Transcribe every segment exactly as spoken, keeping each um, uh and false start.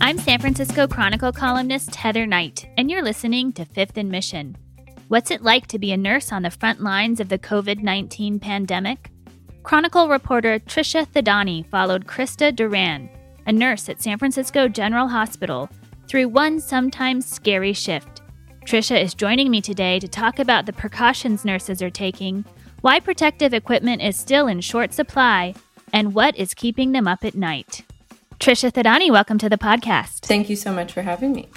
I'm San Francisco Chronicle columnist Heather Knight, and you're listening to Fifth in Mission. What's it like to be a nurse on the front lines of the covid nineteen pandemic? Chronicle reporter Trisha Thadani followed Krista Duran, a nurse at San Francisco General Hospital, through one sometimes scary shift. Trisha is joining me today to talk about the precautions nurses are taking, why protective equipment is still in short supply, and what is keeping them up at night. Trisha Thadani, welcome to the podcast. Thank you so much for having me.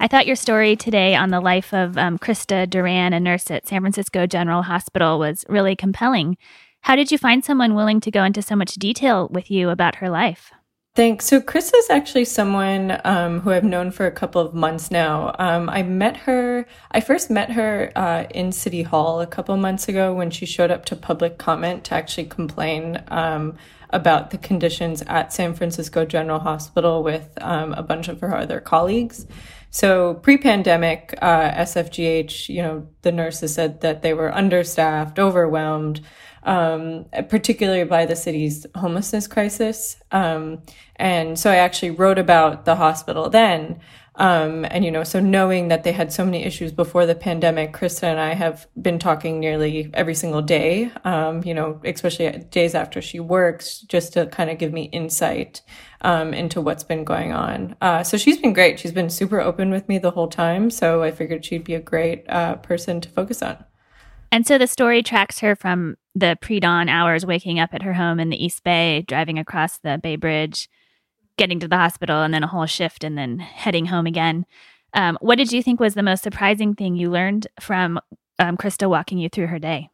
I thought your story today on the life of um, Krista Duran, a nurse at San Francisco General Hospital, was really compelling. How did you find someone willing to go into so much detail with you about her life? Thanks. So Krista is actually someone um, who I've known for a couple of months now. Um, I met her, I first met her uh, in City Hall a couple months ago when she showed up to public comment to actually complain um, about the conditions at San Francisco General Hospital with um, a bunch of her other colleagues. So pre-pandemic, uh, S F G H, you know, the nurses said that they were understaffed, overwhelmed, um, particularly by the city's homelessness crisis. Um, and so I actually wrote about the hospital then. Um, and, you know, so knowing that they had so many issues before the pandemic, Krista and I have been talking nearly every single day, um, you know, especially days after she works, just to kind of give me insight um, into what's been going on. Uh, so she's been great. She's been super open with me the whole time. So I figured she'd be a great uh, person to focus on. And so the story tracks her from the pre-dawn hours, waking up at her home in the East Bay, driving across the Bay Bridge, getting to the hospital, and then a whole shift, and then heading home again. Um, what did you think was the most surprising thing you learned from um, Krista walking you through her day?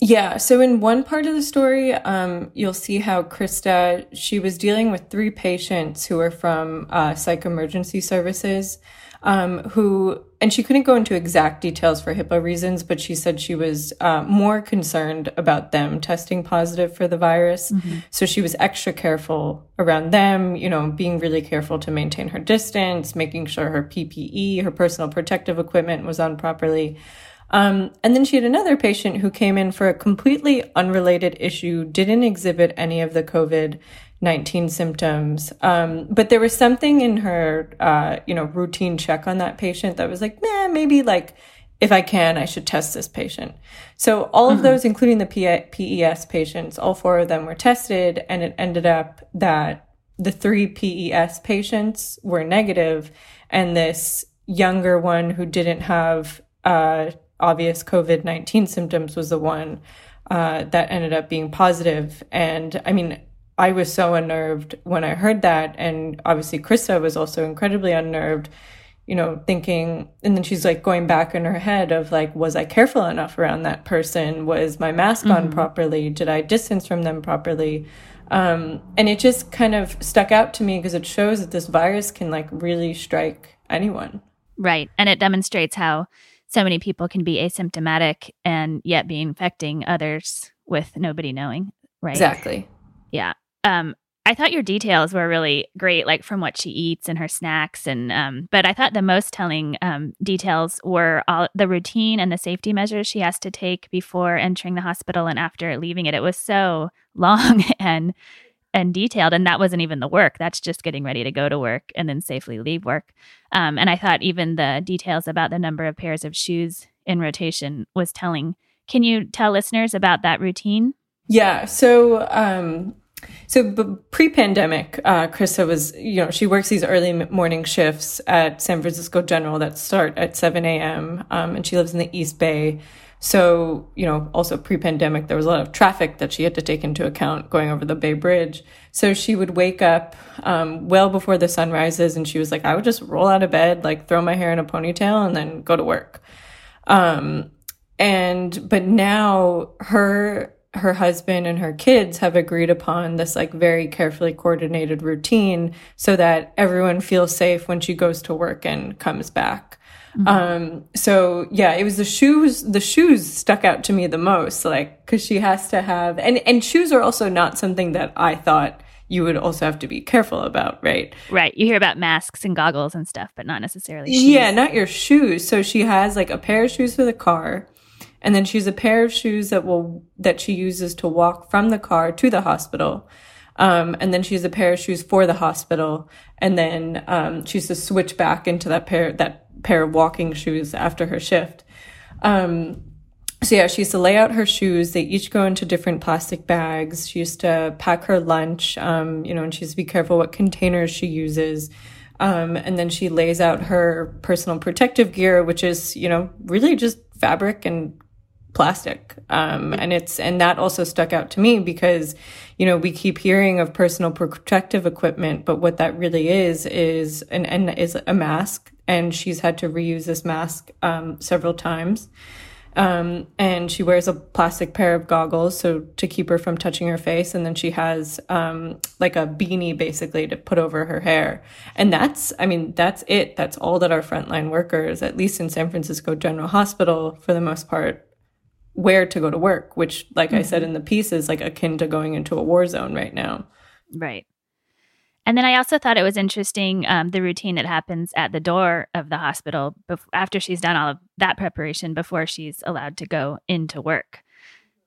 Yeah. So in one part of the story, um, you'll see how Krista, she was dealing with three patients who were from uh, psych emergency services, um, who, and she couldn't go into exact details for HIPAA reasons, but she said she was uh, more concerned about them testing positive for the virus. Mm-hmm. So she was extra careful around them, you know, being really careful to maintain her distance, making sure her P P E, her personal protective equipment, was on properly. Um, and then she had another patient who came in for a completely unrelated issue, didn't exhibit any of the covid nineteen symptoms. Um, but there was something in her, uh, you know, routine check on that patient that was like, nah, maybe like, if I can, I should test this patient. So all of uh-huh. those, including the P E S patients, all four of them were tested, and it ended up that the three P E S patients were negative, and this younger one who didn't have, uh, obvious covid nineteen symptoms was the one uh, that ended up being positive. And I mean, I was so unnerved when I heard that. And obviously Krista was also incredibly unnerved, you know, thinking, and then she's like going back in her head of like, was I careful enough around that person? Was my mask mm-hmm. on properly? Did I distance from them properly? Um, and it just kind of stuck out to me because it shows that this virus can like really strike anyone. Right. And it demonstrates how so many people can be asymptomatic and yet be infecting others with nobody knowing, right? Exactly. Yeah. Um, I thought your details were really great, like from what she eats and her snacks. and um, But I thought the most telling um, details were all the routine and the safety measures she has to take before entering the hospital and after leaving it. It was so long and and detailed. And that wasn't even the work. That's just getting ready to go to work and then safely leave work. Um, and I thought even the details about the number of pairs of shoes in rotation was telling. Can you tell listeners about that routine? Yeah. So, um, so pre-pandemic, uh, Krista was, you know, she works these early morning shifts at San Francisco General that start at seven a.m. Um, and she lives in the East Bay. So, you know, also pre-pandemic, there was a lot of traffic that she had to take into account going over the Bay Bridge. So she would wake up um, well before the sun rises, and she was like, I would just roll out of bed, like throw my hair in a ponytail and then go to work. Um, and but now her her husband and her kids have agreed upon this like very carefully coordinated routine so that everyone feels safe when she goes to work and comes back. Mm-hmm. Um, so yeah, it was the shoes, the shoes stuck out to me the most, like, cause she has to have, and, and shoes are also not something that I thought you would also have to be careful about, right? Right. You hear about masks and goggles and stuff, but not necessarily shoes. Yeah, not your shoes. So she has like a pair of shoes for the car. And then she's a pair of shoes that will, that she uses to walk from the car to the hospital. Um, and then she's a pair of shoes for the hospital. And then, um, she's to switch back into that pair, that pair of walking shoes after her shift. Um, so yeah, she used to lay out her shoes. They each go into different plastic bags. She used to pack her lunch, um, you know, and she used to be careful what containers she uses. Um, and then she lays out her personal protective gear, which is, you know, really just fabric and plastic. Um, and it's, and that also stuck out to me because, you know, we keep hearing of personal protective equipment, but what that really is, is an, and is a mask. And she's had to reuse this mask, um, several times. Um, and she wears a plastic pair of goggles, so to keep her from touching her face. And then she has, um, like a beanie basically to put over her hair. And that's, I mean, that's it. That's all that our frontline workers, at least in San Francisco General Hospital, for the most part, where to go to work, which, like mm-hmm. I said in the piece, is like akin to going into a war zone right now. Right. And then I also thought it was interesting, um, the routine that happens at the door of the hospital bef- after she's done all of that preparation before she's allowed to go into work.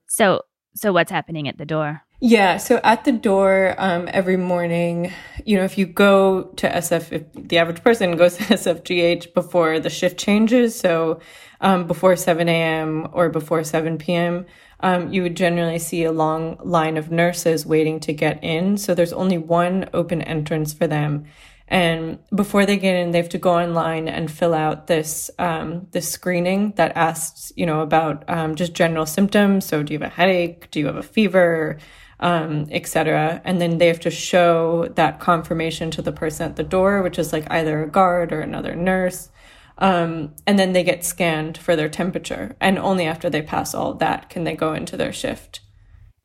So so what's happening at the door? Yeah, so at the door um, every morning, you know, if you go to S F, if the average person goes to S F G H before the shift changes, so um, before seven a.m. or before seven p.m., Um, you would generally see a long line of nurses waiting to get in. So there's only one open entrance for them. And before they get in, they have to go online and fill out this, um, this screening that asks, you know, about, um, just general symptoms. So do you have a headache? Do you have a fever? Um, et cetera. And then they have to show that confirmation to the person at the door, which is like either a guard or another nurse. Um, and then they get scanned for their temperature. And only after they pass all that can they go into their shift.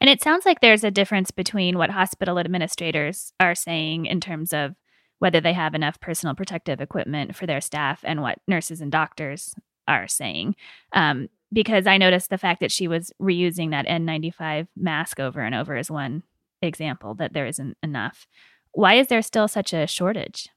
And it sounds like there's a difference between what hospital administrators are saying in terms of whether they have enough personal protective equipment for their staff and what nurses and doctors are saying. Um, because I noticed the fact that she was reusing that N ninety-five mask over and over is one example that there isn't enough. Why is there still such a shortage?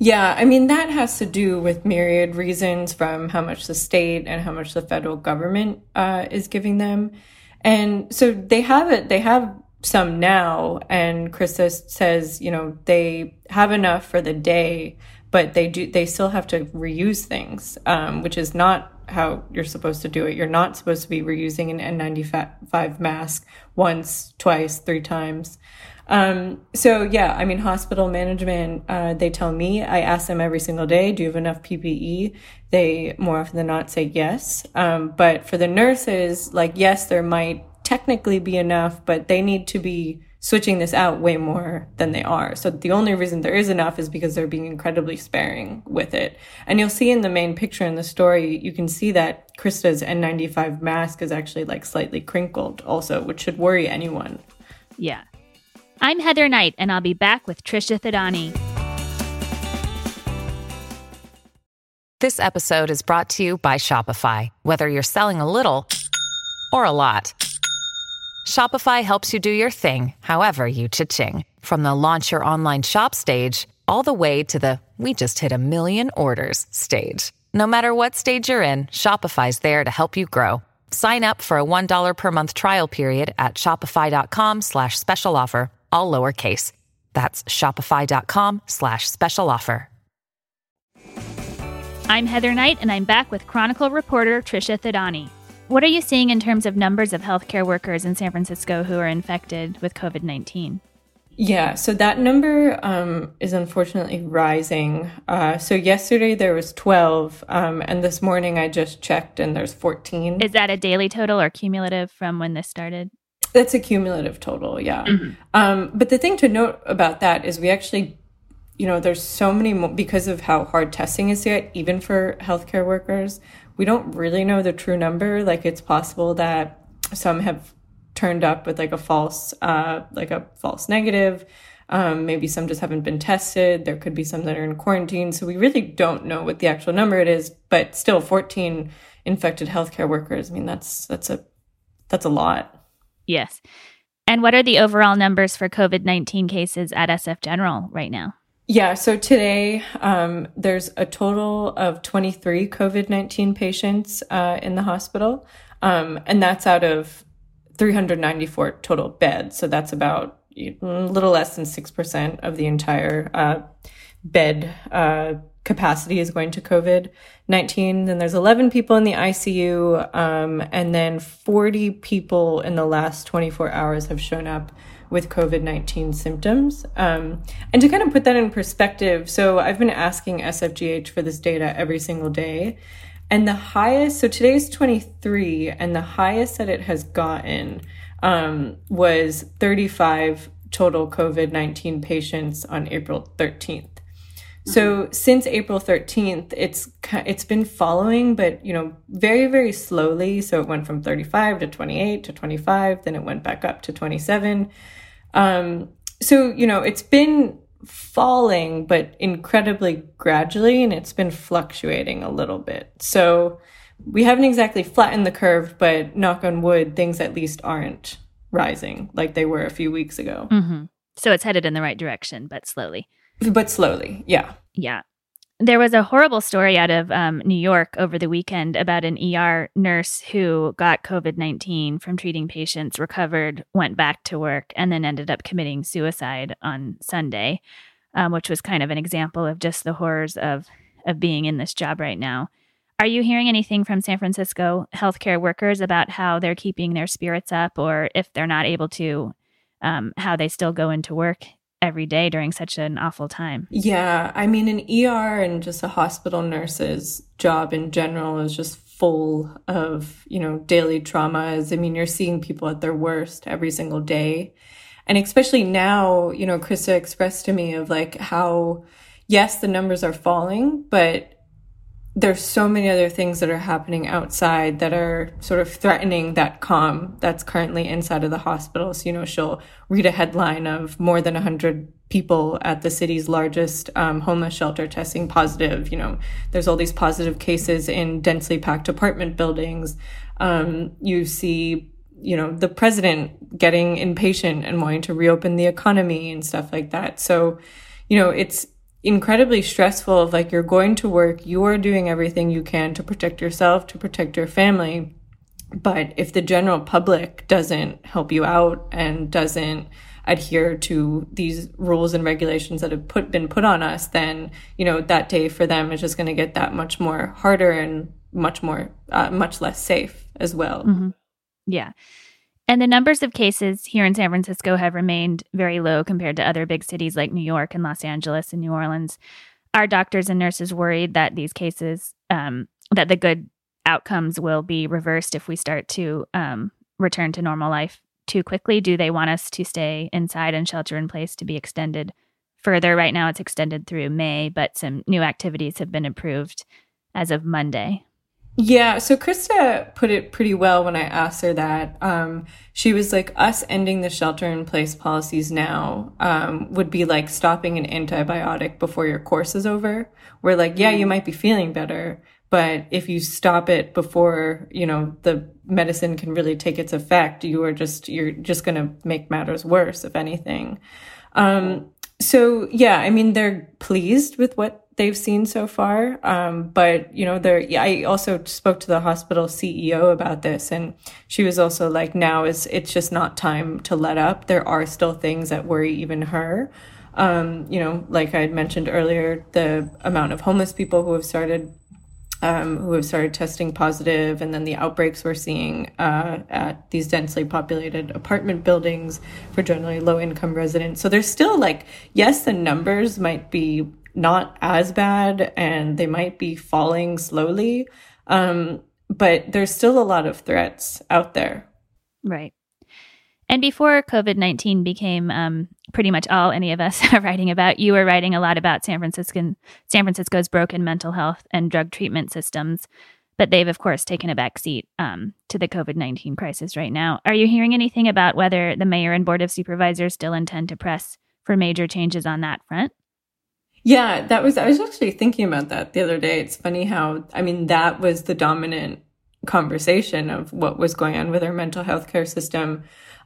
Yeah, I mean, that has to do with myriad reasons, from how much the state and how much the federal government uh, is giving them. And so they have it, they have some now. And Krista says, you know, they have enough for the day, but they do, they still have to reuse things, um, which is not how you're supposed to do it. You're not supposed to be reusing an N ninety-five mask once, twice, three times. Um, so yeah, I mean, hospital management, uh, they tell me, I ask them every single day, do you have enough P P E? They more often than not say yes. Um, but for the nurses, like, yes, there might technically be enough, but they need to be switching this out way more than they are. So the only reason there is enough is because they're being incredibly sparing with it. And you'll see in the main picture in the story, you can see that Krista's N ninety-five mask is actually like slightly crinkled also, which should worry anyone. Yeah. I'm Heather Knight, and I'll be back with Trisha Thadani. This episode is brought to you by Shopify. Whether you're selling a little or a lot, Shopify helps you do your thing, however you cha-ching. From the launch your online shop stage, all the way to the we just hit a million orders stage. No matter what stage you're in, Shopify's there to help you grow. Sign up for a one dollar per month trial period at shopify.com slash special offer, all lowercase. That's shopify.com slash special offer. I'm Heather Knight, and I'm back with Chronicle reporter Trisha Thadani. What are you seeing in terms of numbers of healthcare workers in San Francisco who are infected with covid nineteen? Yeah, so that number um, is unfortunately rising. Uh, so yesterday there was twelve, um, and this morning I just checked and there's fourteen. Is that a daily total or cumulative from when this started? That's a cumulative total, yeah. Mm-hmm. Um, but the thing to note about that is we actually, you know, there's so many more, because of how hard testing is to get, even for healthcare workers, we don't really know the true number. Like, it's possible that some have turned up with like a false, uh, like a false negative. Um, maybe some just haven't been tested. There could be some that are in quarantine. So we really don't know what the actual number it is, but still fourteen infected healthcare workers. I mean, that's, that's a, that's a lot. Yes. And what are the overall numbers for COVID nineteen cases at S F General right now? Yeah, so today um, there's a total of twenty-three COVID nineteen patients uh, in the hospital, um, and that's out of three hundred ninety-four total beds. So that's about a little less than six percent of the entire uh, bed uh, capacity is going to COVID nineteen. Then there's eleven people in the I C U, um, and then forty people in the last twenty-four hours have shown up with COVID nineteen symptoms. Um, and to kind of put that in perspective, so I've been asking S F G H for this data every single day. And the highest, so today's twenty-three, and the highest that it has gotten um, was thirty-five total COVID nineteen patients on April thirteenth. So since April thirteenth, it's it's been following, but, you know, very, very slowly. So it went from thirty-five to twenty-eight to twenty-five, then it went back up to twenty-seven. Um, so, you know, it's been falling, but incredibly gradually, and it's been fluctuating a little bit. So we haven't exactly flattened the curve, but knock on wood, things at least aren't rising like they were a few weeks ago. Mm-hmm. So it's headed in the right direction, but slowly. But slowly, yeah. Yeah. There was a horrible story out of um, New York over the weekend about an E R nurse who got COVID nineteen from treating patients, recovered, went back to work, and then ended up committing suicide on Sunday, um, which was kind of an example of just the horrors of, of being in this job right now. Are you hearing anything from San Francisco healthcare workers about how they're keeping their spirits up, or if they're not able to, um, how they still go into work every day during such an awful time? Yeah, I mean, an E R and just a hospital nurse's job in general is just full of, you know, daily traumas. I mean, you're seeing people at their worst every single day. And especially now, you know, Krista expressed to me of like how, yes, the numbers are falling, but there's so many other things that are happening outside that are sort of threatening that calm that's currently inside of the hospital. So, you know, she'll read a headline of more than one hundred people at the city's largest um, homeless shelter testing positive. You know, there's all these positive cases in densely packed apartment buildings. Um, you see, you know, the president getting impatient and wanting to reopen the economy and stuff like that. So, you know, it's incredibly stressful of like, you're going to work, you are doing everything you can to protect yourself, to protect your family. But if the general public doesn't help you out and doesn't adhere to these rules and regulations that have put been put on us, then, you know, that day for them is just going to get that much more harder and much more, uh, much less safe as well. Mm-hmm. Yeah. And the numbers of cases here in San Francisco have remained very low compared to other big cities like New York and Los Angeles and New Orleans. Are doctors and nurses worried that these cases, um, that the good outcomes will be reversed if we start to um, return to normal life too quickly? Do they want us to stay inside and shelter in place to be extended further? Right now it's extended through May, but some new activities have been approved as of Monday. Yeah, so Krista put it pretty well when I asked her that. Um, she was like, us ending the shelter-in-place policies now um, would be like stopping an antibiotic before your course is over. We're like, yeah, you might be feeling better, but if you stop it before, you know, the medicine can really take its effect, you are just, you're just going to make matters worse, if anything. Um, so, yeah, I mean, they're pleased with what they've seen so far. Um, but, you know, there, I also spoke to the hospital C E O about this, and she was also like, now is, it's just not time to let up. There are still things that worry even her. Um, you know, like I had mentioned earlier, the amount of homeless people who have started, um, who have started testing positive, and then the outbreaks we're seeing, uh, at these densely populated apartment buildings for generally low income residents. So there's still like, yes, the numbers might be not as bad and they might be falling slowly. Um, but there's still a lot of threats out there. Right. And before COVID nineteen became um, pretty much all any of us are writing about, you were writing a lot about San Franciscan, San Francisco's broken mental health and drug treatment systems. but they've, of course, taken a backseat um, to the COVID nineteen crisis right now. Are you hearing anything about whether the mayor and board of supervisors still intend to press for major changes on that front? Yeah, that was, I was actually thinking about that the other day. It's funny how, I mean, that was the dominant conversation of what was going on with our mental health care system.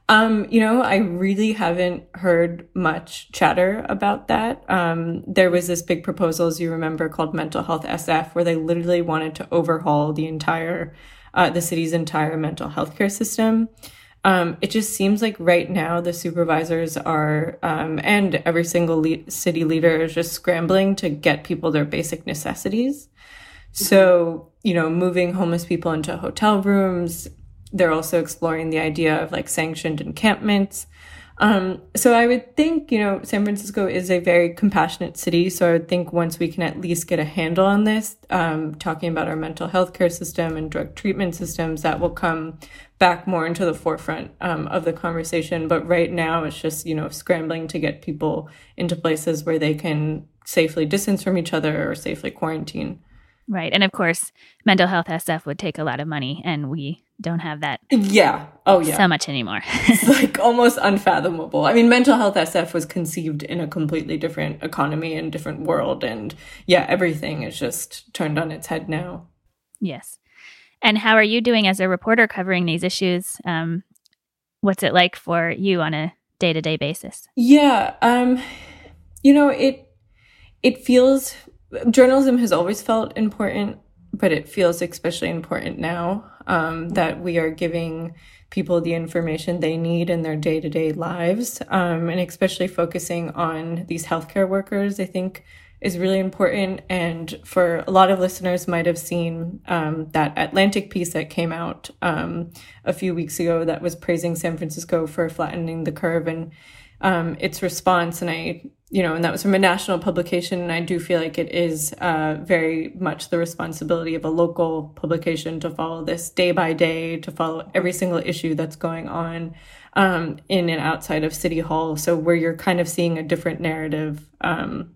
Um, you know, I really haven't heard much chatter about that. Um, there was this big proposal, as you remember, called Mental Health S F, where they literally wanted to overhaul the entire, uh, the city's entire mental health care system. Um, it just seems like right now the supervisors are, um, and every single le- city leader is just scrambling to get people their basic necessities. So, you know, moving homeless people into hotel rooms. They're also exploring the idea of like sanctioned encampments. Um, so I would think, you know, San Francisco is a very compassionate city. So I would think once we can at least get a handle on this, um, talking about our mental health care system and drug treatment systems, that will come back more into the forefront um, of the conversation. But right now it's just, you know, scrambling to get people into places where they can safely distance from each other or safely quarantine. Right. And of course, Mental Health S F would take a lot of money, and we don't have that. Yeah. Oh, yeah. So much anymore. It's like almost unfathomable. I mean, Mental Health S F was conceived in a completely different economy and different world. And yeah, everything is just turned on its head now. Yes. And how are you doing as a reporter covering these issues? Um, what's it like for you on a day-to-day basis? Yeah. Um, you know, it it feels... Journalism has always felt important, but it feels especially important now um, that we are giving people the information they need in their day-to-day lives, um, and especially focusing on these healthcare workers, I think, is really important. And for a lot of listeners might have seen um, that Atlantic piece that came out um, a few weeks ago that was praising San Francisco for flattening the curve and um, its response. And I You know, and that was from a national publication, and I do feel like it is uh, very much the responsibility of a local publication to follow this day by day, to follow every single issue that's going on um, in and outside of City Hall. So where you're kind of seeing a different narrative um,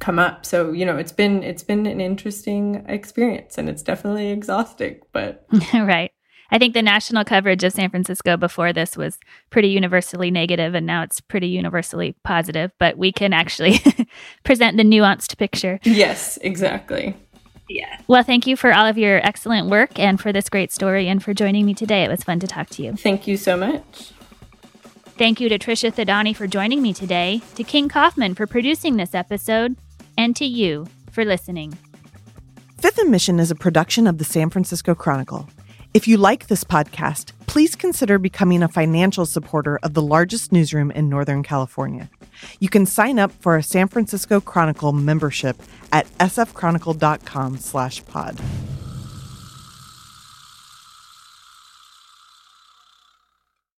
come up. So, you know, it's been it's been an interesting experience, and it's definitely exhausting, but right. I think the national coverage of San Francisco before this was pretty universally negative, and now it's pretty universally positive, but we can actually present the nuanced picture. Yes, exactly. Yeah. Well, thank you for all of your excellent work and for this great story and for joining me today. It was fun to talk to you. Thank you so much. Thank you to Trisha Thadani for joining me today, to King Kaufman for producing this episode, and to you for listening. Fifth Emission is a production of the San Francisco Chronicle. If you like this podcast, please consider becoming a financial supporter of the largest newsroom in Northern California. You can sign up for a San Francisco Chronicle membership at s f chronicle dot com slash pod.